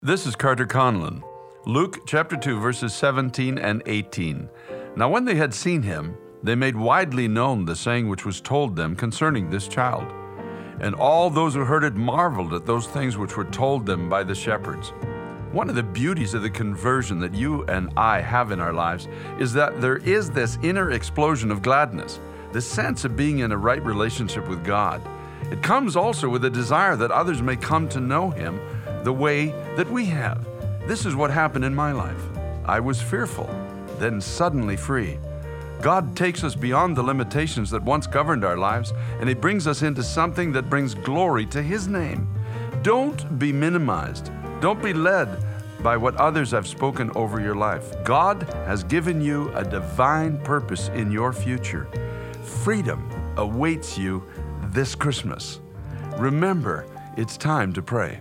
This is Carter Conlon. Luke chapter 2, verses 17 and 18. Now when they had seen him, they made widely known the saying which was told them concerning this child. And all those who heard it marveled at those things which were told them by the shepherds. One of the beauties of the conversion that you and I have in our lives is that there is this inner explosion of gladness, the sense of being in a right relationship with God. It comes also with a desire that others may come to know him the way that we have. This is what happened in my life. I was fearful, then suddenly free. God takes us beyond the limitations that once governed our lives, and he brings us into something that brings glory to his name. Don't be minimized. Don't be led by what others have spoken over your life. God has given you a divine purpose in your future. Freedom awaits you this Christmas. Remember, it's time to pray.